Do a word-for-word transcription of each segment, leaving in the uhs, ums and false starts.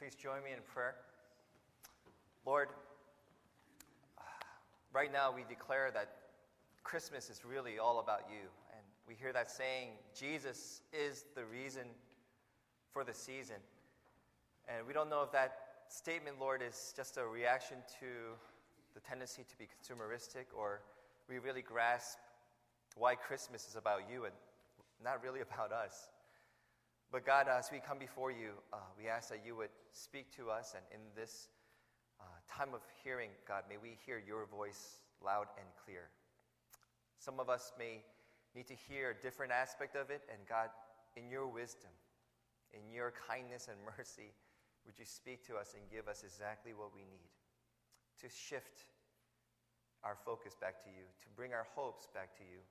Please join me in prayer. Lord, right now we declare that Christmas is really all about you. And we hear that saying, Jesus is the reason for the season. And we don't know if that statement, Lord, is just a reaction to the tendency to be consumeristic, or we really grasp why Christmas is about you and not really about us. But God, as we come before you, uh, we ask that you would speak to us, and in this uh, time of hearing, God, may we hear your voice loud and clear. Some of us may need to hear a different aspect of it, and God, in your wisdom, in your kindness and mercy, would you speak to us and give us exactly what we need to shift our focus back to you, to bring our hopes back to you,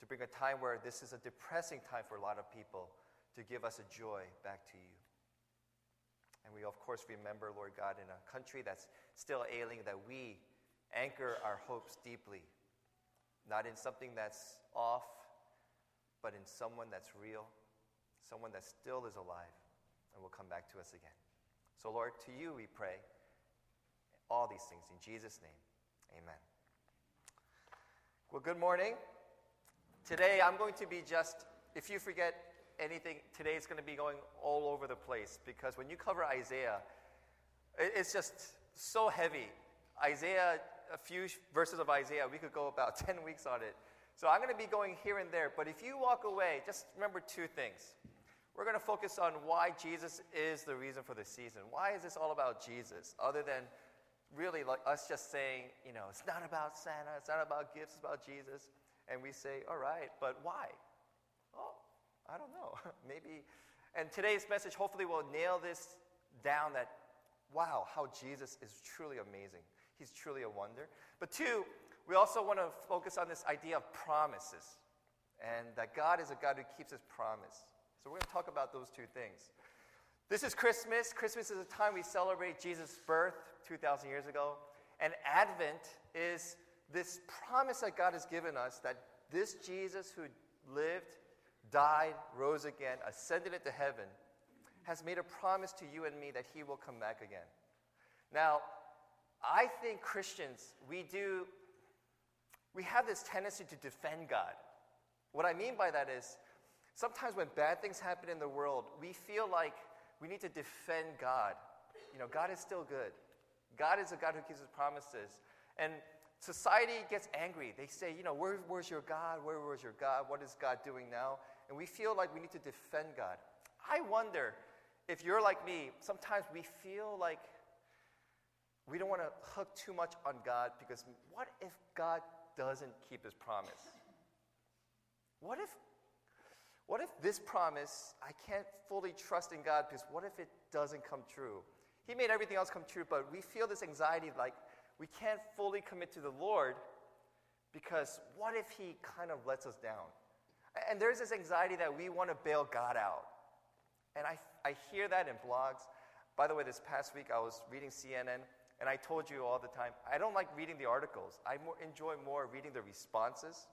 to bring a time where this is a depressing time for a lot of people, to give us a joy back to you. And we, of course, remember, Lord God, in a country that's still ailing, that we anchor our hopes deeply, not in something that's off, but in someone that's real, someone that still is alive, and will come back to us again. So, Lord, to you we pray all these things in Jesus' name, amen. Well, good morning. Today I'm going to be just, if you forget anything, today it's going to be going all over the place, because when you cover Isaiah, it's just so heavy. Isaiah, a few verses of Isaiah, we could go about ten weeks on it. So I'm going to be going here and there, but if you walk away, just remember two things. We're going to focus on why Jesus is the reason for the season. Why is this all about Jesus? Other than really like us just saying, you know, it's not about Santa, it's not about gifts, it's about Jesus. And we say, all right, but why? Oh, I don't know. Maybe. And today's message hopefully will nail this down, that, wow, how Jesus is truly amazing. He's truly a wonder. But two, we also want to focus on this idea of promises, and that God is a God who keeps his promise. So we're going to talk about those two things. This is Christmas. Christmas is a time we celebrate Jesus' birth two thousand years ago. And Advent is this promise that God has given us, that this Jesus who lived, died, rose again, ascended into heaven, has made a promise to you and me that he will come back again. Now, I think Christians, we do, we have this tendency to defend God. What I mean by that is, sometimes when bad things happen in the world, we feel like we need to defend God. You know, God is still good. God is a God who keeps his promises. And society gets angry. They say, you know, Where, where's your God? Where was your God? What is God doing now? And we feel like we need to defend God. I wonder if you're like me, sometimes we feel like we don't want to hook too much on God, because what if God doesn't keep his promise? What if What if this promise, I can't fully trust in God, because what if it doesn't come true? He made everything else come true, but we feel this anxiety like we can't fully commit to the Lord, because what if he kind of lets us down? And there's this anxiety that we want to bail God out. And I, I hear that in blogs. By the way, this past week I was reading C N N, and I told you all the time, I don't like reading the articles. I more, enjoy more reading the responses.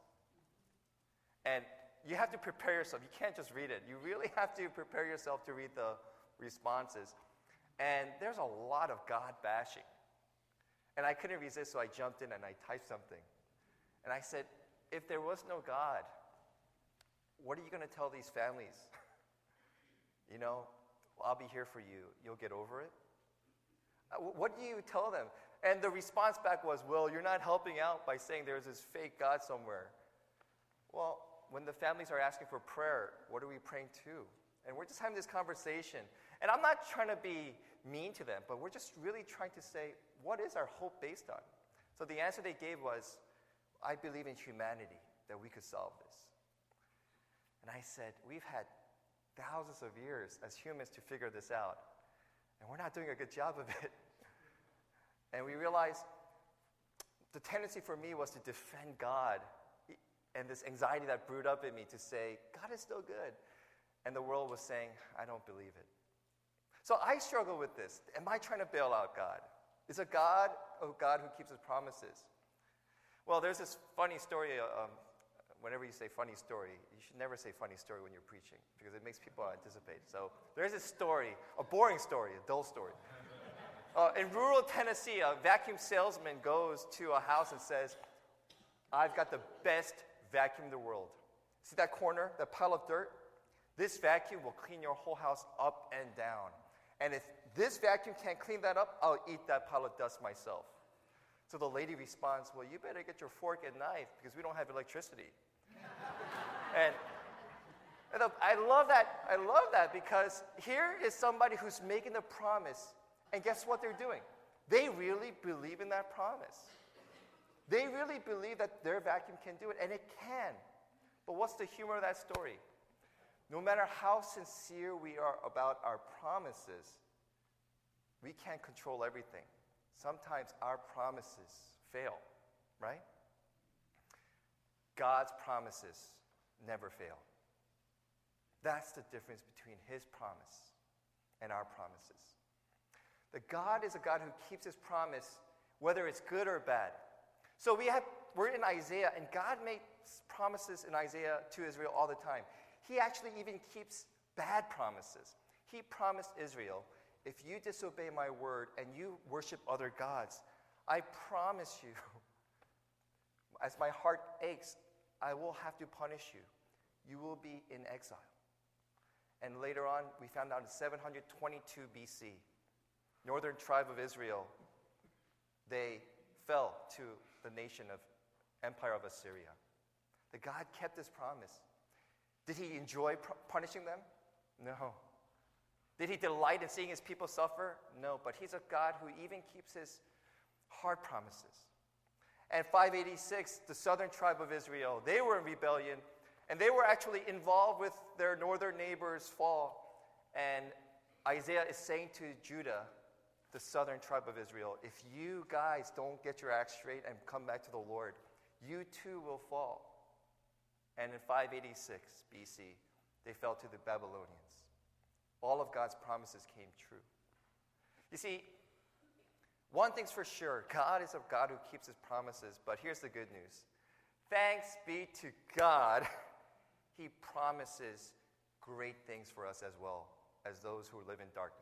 And you have to prepare yourself. You can't just read it. You really have to prepare yourself to read the responses. And there's a lot of God bashing. And I couldn't resist, so I jumped in and I typed something. And I said, if there was no God, what are you going to tell these families? You know, I'll be here for you. You'll get over it. What do you tell them? And the response back was, well, you're not helping out by saying there's this fake God somewhere. Well, when the families are asking for prayer, what are we praying to? And we're just having this conversation. And I'm not trying to be mean to them, but we're just really trying to say, what is our hope based on? So the answer they gave was, I believe in humanity, that we could solve this. And I said, we've had thousands of years as humans to figure this out, and we're not doing a good job of it. And we realized the tendency for me was to defend God, and this anxiety that brewed up in me to say, God is still good. And the world was saying, I don't believe it. So I struggle with this. Am I trying to bail out God? Is a God, oh God, who keeps his promises? Well, there's this funny story. Um, whenever you say funny story, you should never say funny story when you're preaching because it makes people anticipate. So there's a story, a boring story, a dull story. Uh, in rural Tennessee, a vacuum salesman goes to a house and says, I've got the best vacuum in the world. See that corner, that pile of dirt? This vacuum will clean your whole house up and down. And if this vacuum can't clean that up, I'll eat that pile of dust myself. So the lady responds, well, you better get your fork and knife because we don't have electricity. and and the, I love that. I love that because here is somebody who's making a promise, and guess what they're doing? They really believe in that promise. They really believe that their vacuum can do it, and it can. But what's the humor of that story? No matter how sincere we are about our promises, we can't control everything. Sometimes our promises fail, right? God's promises never fail. That's the difference between His promise and our promises. That God is a God who keeps His promise, whether it's good or bad. So we have, we're in Isaiah, and God makes promises in Isaiah to Israel all the time. He actually even keeps bad promises. He promised Israel, if you disobey my word and you worship other gods, I promise you, as my heart aches, I will have to punish you. You will be in exile. And later on, we found out in seven twenty-two B C, northern tribe of Israel, they fell to the nation of Empire of Assyria. That God kept His promise. Did He enjoy punishing them? No. Did He delight in seeing His people suffer? No, but He's a God who even keeps His hard promises. And five eighty-six, the southern tribe of Israel, they were in rebellion, and they were actually involved with their northern neighbors' fall. And Isaiah is saying to Judah, the southern tribe of Israel, if you guys don't get your act straight and come back to the Lord, you too will fall. And in five eighty-six B C, they fell to the Babylonians. All of God's promises came true. You see, one thing's for sure, God is a God who keeps His promises, but here's the good news. Thanks be to God, He promises great things for us as well as those who live in darkness.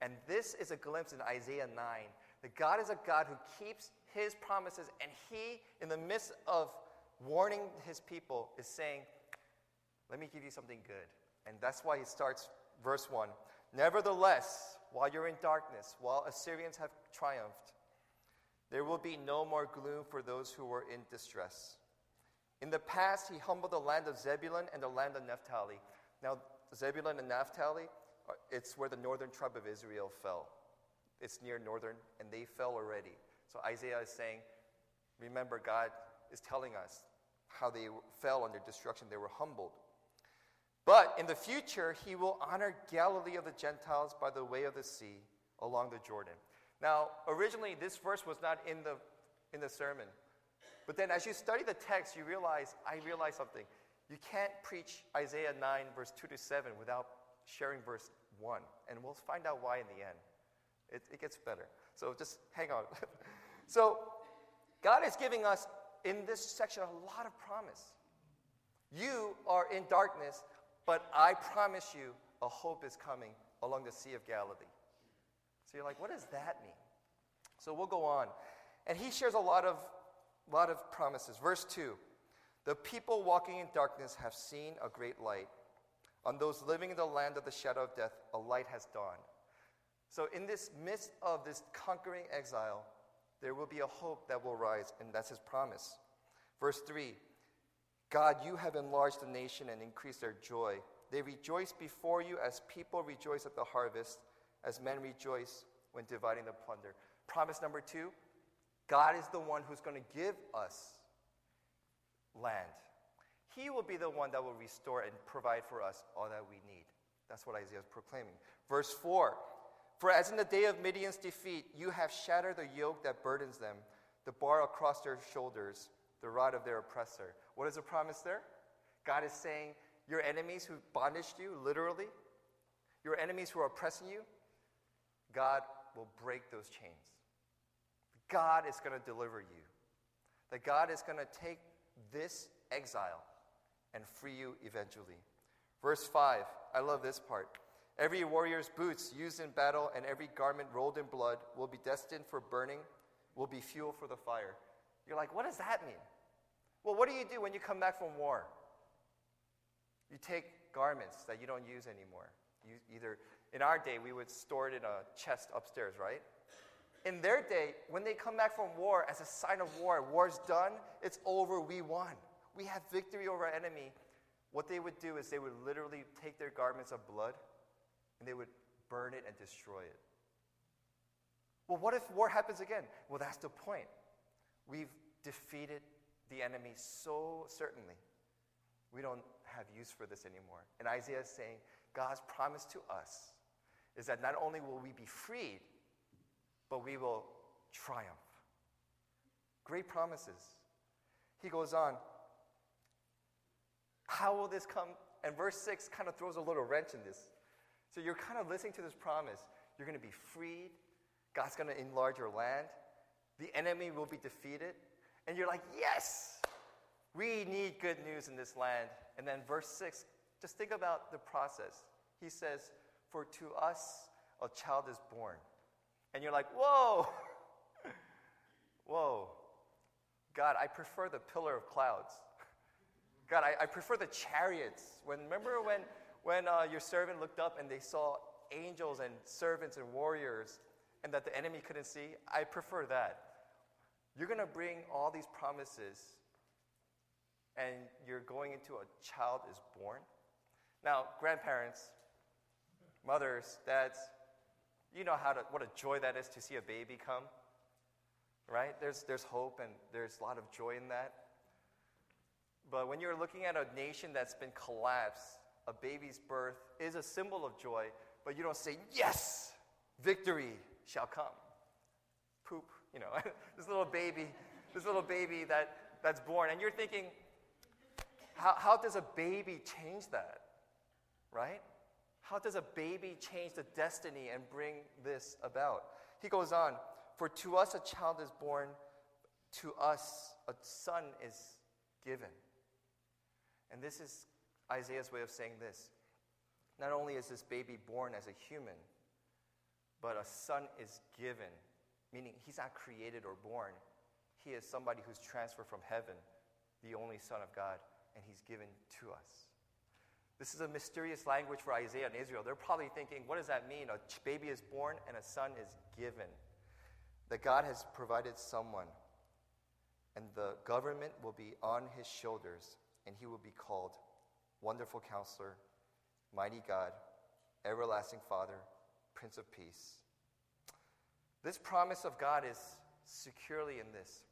And this is a glimpse in Isaiah nine, that God is a God who keeps His promises, and He, in the midst of warning His people, is saying, let me give you something good. And that's why He starts verse one. Nevertheless, while you're in darkness, while Assyrians have triumphed, there will be no more gloom for those who were in distress. In the past, He humbled the land of Zebulun and the land of Naphtali. Now, Zebulun and Naphtali, it's where the northern tribe of Israel fell. It's near northern, and they fell already. So Isaiah is saying, remember, God is telling us how they fell under destruction. They were humbled. But in the future, He will honor Galilee of the Gentiles by the way of the sea along the Jordan. Now, originally, this verse was not in the in the sermon. But then as you study the text, you realize, I realize something. You can't preach Isaiah nine, verse two to seven without sharing verse one. And we'll find out why in the end. It, it gets better. So just hang on. So God is giving us, in this section, a lot of promise. You are in darkness, but I promise you a hope is coming along the Sea of Galilee. So you're like, what does that mean? So we'll go on. And He shares a lot of, lot of promises. Verse two, the people walking in darkness have seen a great light. On those living in the land of the shadow of death, a light has dawned. So in this midst of this conquering exile, there will be a hope that will rise, and that's His promise. Verse three, God, you have enlarged the nation and increased their joy. They rejoice before you as people rejoice at the harvest, as men rejoice when dividing the plunder. Promise number two, God is the one who's going to give us land. He will be the one that will restore and provide for us all that we need. That's what Isaiah is proclaiming. Verse four, for as in the day of Midian's defeat, you have shattered the yoke that burdens them, the bar across their shoulders, the rod of their oppressor. What is the promise there? God is saying, your enemies who bondaged you, literally, your enemies who are oppressing you, God will break those chains. God is going to deliver you. That God is going to take this exile and free you eventually. Verse five, I love this part. Every warrior's boots used in battle and every garment rolled in blood will be destined for burning, will be fuel for the fire. You're like, what does that mean? Well, what do you do when you come back from war? You take garments that you don't use anymore. You either, in our day, we would store it in a chest upstairs, right? In their day, when they come back from war, as a sign of war, war's done, it's over, we won. We have victory over our enemy. What they would do is they would literally take their garments of blood, and they would burn it and destroy it. Well, what if war happens again? Well, that's the point. We've defeated the enemy so certainly. We don't have use for this anymore. And Isaiah is saying, God's promise to us is that not only will we be freed, but we will triumph. Great promises. He goes on, how will this come? And verse six kind of throws a little wrench in this. So you're kind of listening to this promise. You're going to be freed. God's going to enlarge your land. The enemy will be defeated. And you're like, yes, we need good news in this land. And then verse six, just think about the process. He says, for to us a child is born. And you're like, whoa, whoa. God, I prefer the pillar of clouds. God, I, I prefer the chariots. When Remember when, when uh, your servant looked up and they saw angels and servants and warriors and that the enemy couldn't see? I prefer that. You're going to bring all these promises and you're going into a child is born. Now, grandparents, mothers, dads, you know how to, what a joy that is to see a baby come, right? There's, there's hope and there's a lot of joy in that. But when you're looking at a nation that's been collapsed, a baby's birth is a symbol of joy, but you don't say, yes, victory shall come. Poop, you know, this little baby, this little baby that, that's born. And you're thinking, how, how does a baby change that, right? How does a baby change the destiny and bring this about? He goes on, for to us a child is born, to us a son is given. And this is Isaiah's way of saying this. Not only is this baby born as a human, but a son is given, meaning he's not created or born. He is somebody who's transferred from heaven, the only Son of God, and he's given to us. This is a mysterious language for Isaiah and Israel. They're probably thinking, what does that mean? A baby is born and a son is given. That God has provided someone, and the government will be on his shoulders, and he will be called Wonderful Counselor, Mighty God, Everlasting Father, Prince of Peace. This promise of God is securely in this.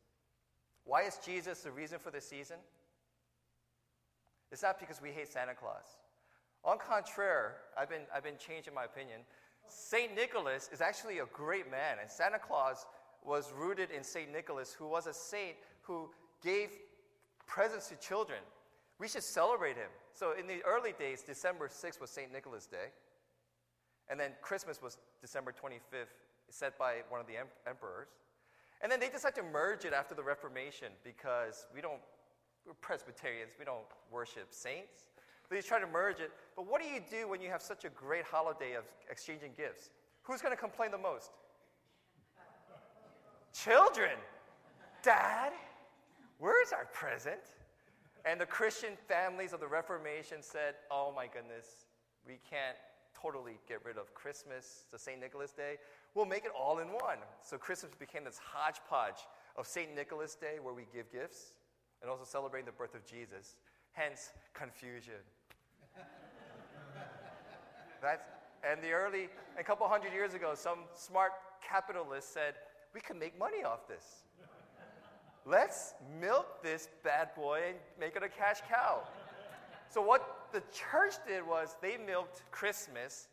Why is Jesus the reason for this season? It's not because we hate Santa Claus. On contrary, I've been, I've been changing my opinion. Saint Nicholas is actually a great man, and Santa Claus was rooted in Saint Nicholas, who was a saint who gave presents to children. We should celebrate him. So in the early days, December sixth was Saint Nicholas Day, and then Christmas was December twenty-fifth, set by one of the em- emperors. And then they decided to merge it after the Reformation because we don't, we're Presbyterians, we don't worship saints. They try to merge it. But what do you do when you have such a great holiday of exchanging gifts? Who's going to complain the most? Children. Dad, where's our present? And the Christian families of the Reformation said, oh my goodness, we can't totally get rid of Christmas, the Saint Nicholas Day. We'll make it all in one. So Christmas became this hodgepodge of Saint Nicholas Day where we give gifts and also celebrating the birth of Jesus. Hence, confusion. That's, and the early, a couple hundred years ago, some smart capitalist said, we can make money off this. Let's milk this bad boy and make it a cash cow. So what the church did was they milked Christmas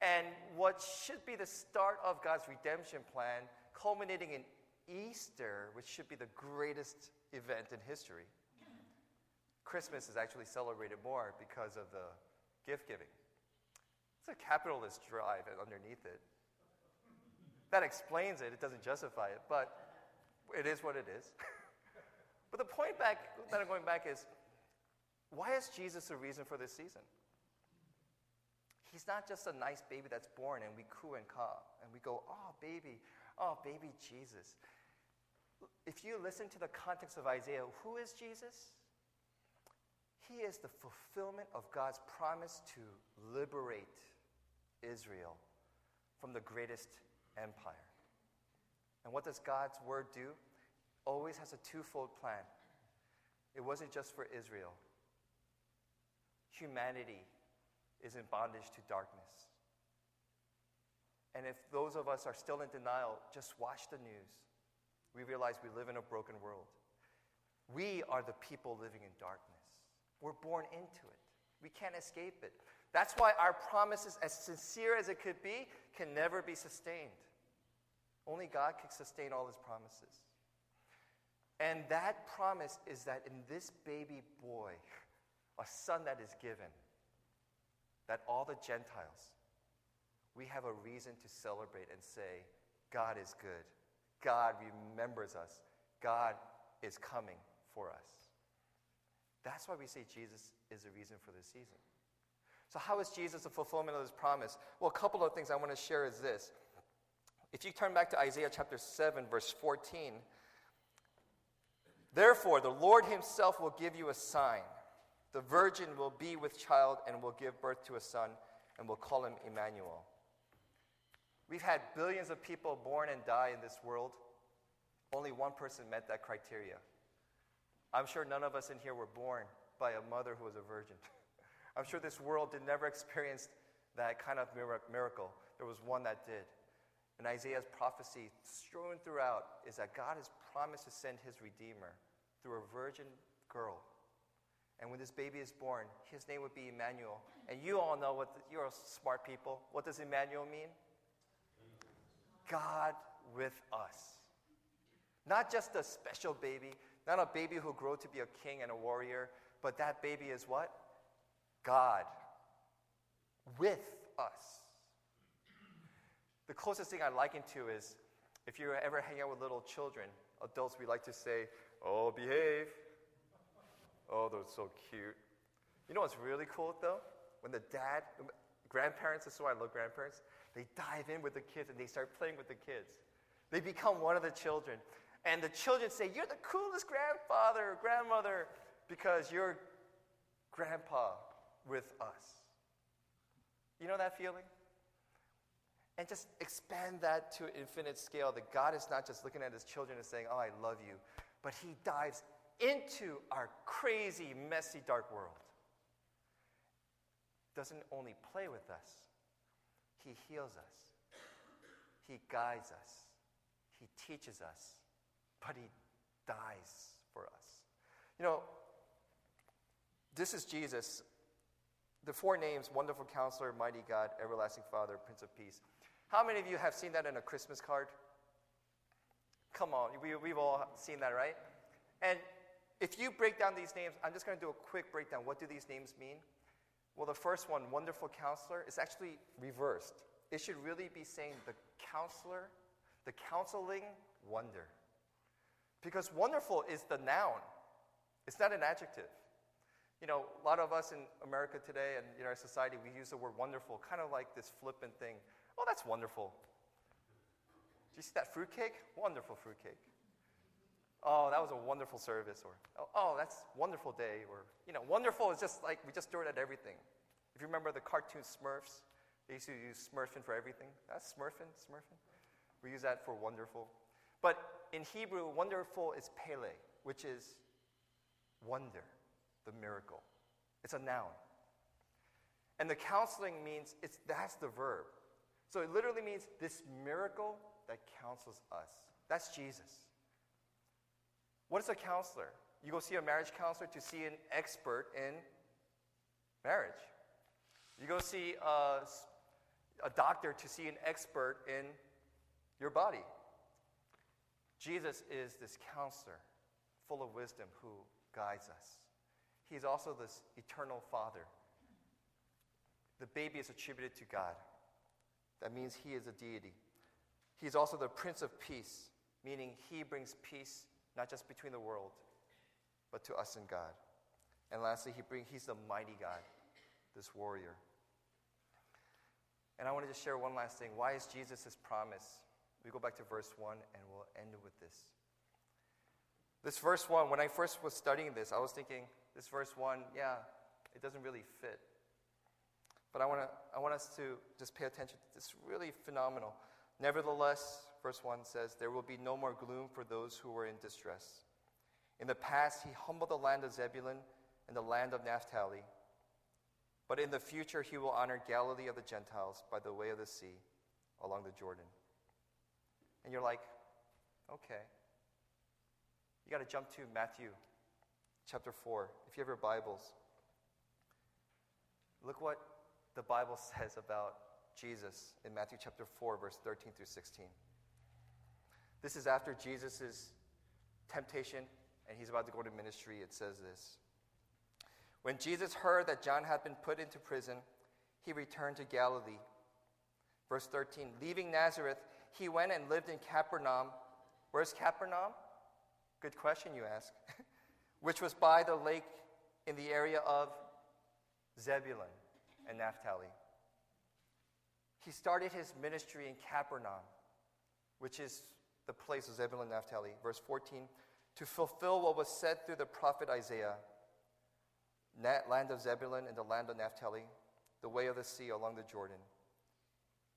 and what should be the start of God's redemption plan, culminating in Easter, which should be the greatest event in history. Christmas is actually celebrated more because of the gift giving. It's a capitalist drive underneath it. That explains it. It doesn't justify it, but it is what it is. But the point back that I'm going back is, why is Jesus the reason for this season? He's not just a nice baby that's born and we coo and caw and we go, oh, baby, oh, baby Jesus. If you listen to the context of Isaiah, who is Jesus? He is the fulfillment of God's promise to liberate Israel from the greatest empire. And what does God's word do? Always has a twofold plan. It wasn't just for Israel. Humanity is in bondage to darkness. And if those of us are still in denial, just watch the news. We realize we live in a broken world. We are the people living in darkness. We're born into it. We can't escape it. That's why our promises, as sincere as it could be, can never be sustained. Only God can sustain all his promises. And that promise is that in this baby boy, a son that is given, that all the Gentiles, we have a reason to celebrate and say, God is good. God remembers us. God is coming for us. That's why we say Jesus is the reason for this season. So how is Jesus the fulfillment of this promise? Well, a couple of things I want to share is this. If you turn back to Isaiah chapter seven, verse fourteen, therefore the Lord himself will give you a sign. The virgin will be with child and will give birth to a son and will call him Emmanuel. We've had billions of people born and die in this world. Only one person met that criteria. I'm sure none of us in here were born by a mother who was a virgin. I'm sure this world did never experience that kind of miracle. There was one that did. And Isaiah's prophecy strewn throughout is that God has promised to send his Redeemer through a virgin girl. And when this baby is born, his name would be Emmanuel. And you all know, what the, you're smart people, what does Emmanuel mean? God with us. Not just a special baby, not a baby who grew to be a king and a warrior, but that baby is what? God with us. The closest thing I liken to is, if you ever hang out with little children, adults, we like to say, oh, behave. Oh, they're so cute. You know what's really cool, though? When the dad, grandparents, this is why I love grandparents, they dive in with the kids and they start playing with the kids. They become one of the children. And the children say, you're the coolest grandfather or grandmother because you're grandpa with us. You know that feeling? And just expand that to an infinite scale, that God is not just looking at his children and saying, oh, I love you, but he dives into our crazy, messy, dark world. Doesn't only play with us. He heals us. He guides us. He teaches us. But he dies for us. You know, this is Jesus. The four names, Wonderful Counselor, Mighty God, Everlasting Father, Prince of Peace. How many of you have seen that in a Christmas card? Come on, we, we've all seen that, right? And if you break down these names, I'm just going to do a quick breakdown. What do these names mean? Well, the first one, Wonderful Counselor, is actually reversed. It should really be saying the counselor, the counseling wonder. Because wonderful is the noun. It's not an adjective. You know, a lot of us in America today and in our society, we use the word wonderful, kind of like this flippant thing. Oh, that's wonderful. Do you see that fruitcake? Wonderful fruitcake. Oh, that was a wonderful service, or, oh, oh, that's wonderful day, or, you know, wonderful is just like, we just throw it at everything. If you remember the cartoon Smurfs, they used to use Smurfin for everything. That's Smurfin, Smurfin. We use that for wonderful. But in Hebrew, wonderful is Pele, which is wonder, the miracle. It's a noun. And the counseling means, it's that's the verb. So it literally means this miracle that counsels us. That's Jesus. What is a counselor? You go see a marriage counselor to see an expert in marriage. You go see a, a doctor to see an expert in your body. Jesus is this counselor full of wisdom who guides us. He's also this eternal Father. The baby is attributed to God. That means he is a deity. He's also the Prince of Peace, meaning he brings peace not just between the world, but to us in God. And lastly, he bring, he's the mighty God, this warrior. And I want to just share one last thing. Why is Jesus his promise? We go back to verse one, and we'll end with this. This verse one, when I first was studying this, I was thinking, this verse one, yeah, it doesn't really fit. But I want to, I want us to just pay attention to this really phenomenal. Nevertheless, verse one says, there will be no more gloom for those who were in distress. In the past, he humbled the land of Zebulun and the land of Naphtali. But in the future, he will honor Galilee of the Gentiles by the way of the sea along the Jordan. And you're like, okay. You got to jump to Matthew chapter four. If you have your Bibles, look what the Bible says about Jesus in Matthew chapter four, verse thirteen through sixteen. This is after Jesus' temptation, and he's about to go to ministry. It says this. When Jesus heard that John had been put into prison, he returned to Galilee. Verse thirteen, leaving Nazareth, he went and lived in Capernaum. Where's Capernaum? Good question you ask. Which was by the lake in the area of Zebulun and Naphtali. He started his ministry in Capernaum, which is the place of Zebulun and Naphtali. Verse fourteen, to fulfill what was said through the prophet Isaiah, land of Zebulun and the land of Naphtali, the way of the sea along the Jordan.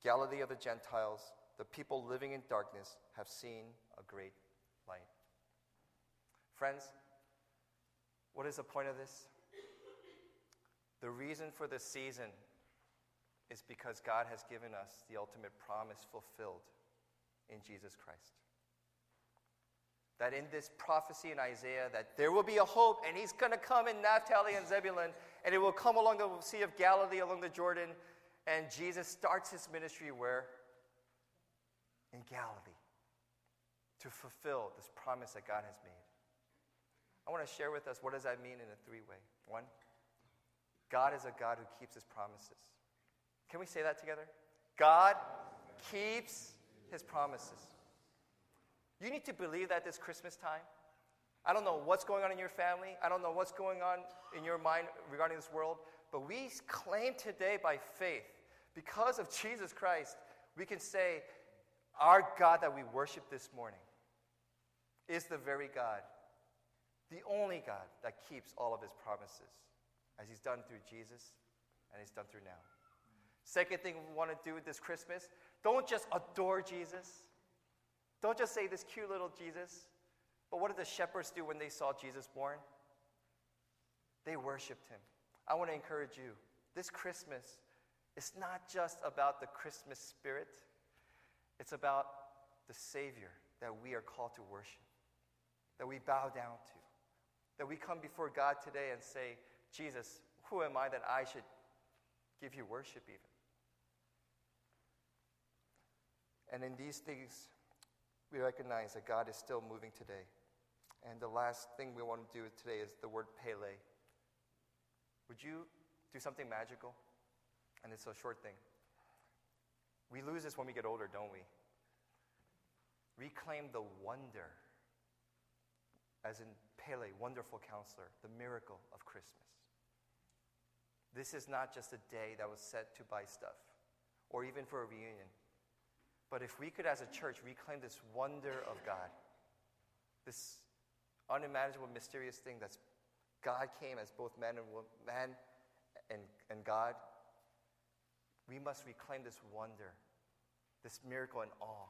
Galilee of the Gentiles, the people living in darkness have seen a great light. Friends, what is the point of this? The reason for this season is because God has given us the ultimate promise fulfilled in Jesus Christ. That in this prophecy in Isaiah, that there will be a hope, and he's going to come in Naphtali and Zebulun, and it will come along the Sea of Galilee, along the Jordan, and Jesus starts his ministry where? In Galilee, to fulfill this promise that God has made. I want to share with us, what does that mean in a three-way? One, God is a God who keeps his promises. Can we say that together? God keeps his promises. You need to believe that this Christmas time. I don't know what's going on in your family. I don't know what's going on in your mind regarding this world. But we claim today by faith, because of Jesus Christ, we can say, our God that we worship this morning is the very God, the only God that keeps all of his promises, as he's done through Jesus and he's done through now. Second thing we want to do this Christmas, don't just adore Jesus. Don't just say this cute little Jesus. But what did the shepherds do when they saw Jesus born? They worshiped him. I want to encourage you. This Christmas, it's not just about the Christmas spirit. It's about the Savior that we are called to worship, that we bow down to, that we come before God today and say, Jesus, who am I that I should give you worship even? And in these things, we recognize that God is still moving today. And the last thing we want to do today is the word Pele. Would you do something magical? And it's a short thing. We lose this when we get older, don't we? Reclaim the wonder, as in Pele, wonderful counselor, the miracle of Christmas. This is not just a day that was set to buy stuff, or even for a reunion. But if we could, as a church, reclaim this wonder of God, this unimaginable, mysterious thing that God came as both man and woman, man and, and God, we must reclaim this wonder, this miracle and awe,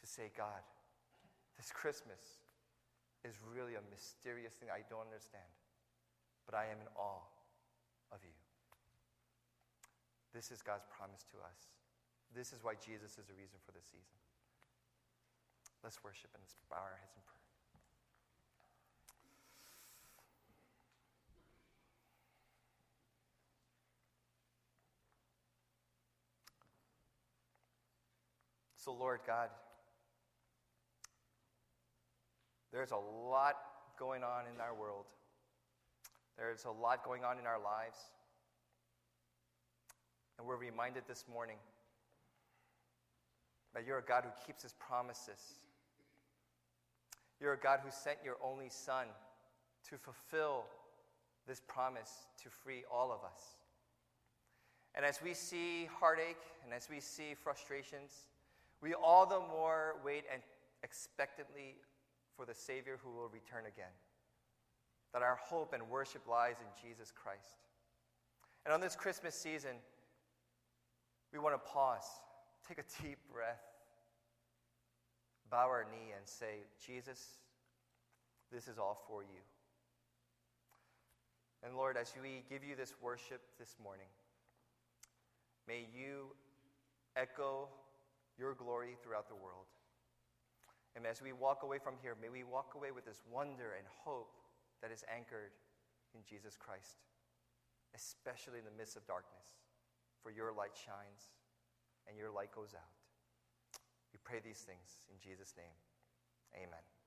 to say, God, this Christmas is really a mysterious thing I don't understand, but I am in awe of you. This is God's promise to us. This is why Jesus is the reason for this season. Let's worship and let's bow our heads in prayer. So, Lord God, there's a lot going on in our world. There's a lot going on in our lives. And we're reminded this morning that you're a God who keeps his promises. You're a God who sent your only Son to fulfill this promise to free all of us. And as we see heartache and as we see frustrations, we all the more wait and expectantly for the Savior who will return again. That our hope and worship lies in Jesus Christ. And on this Christmas season, we want to pause, take a deep breath, bow our knee and say, Jesus, this is all for you. And Lord, as we give you this worship this morning, may you echo your glory throughout the world. And as we walk away from here, may we walk away with this wonder and hope that is anchored in Jesus Christ, especially in the midst of darkness. For your light shines, and your light goes out. We pray these things in Jesus' name. Amen.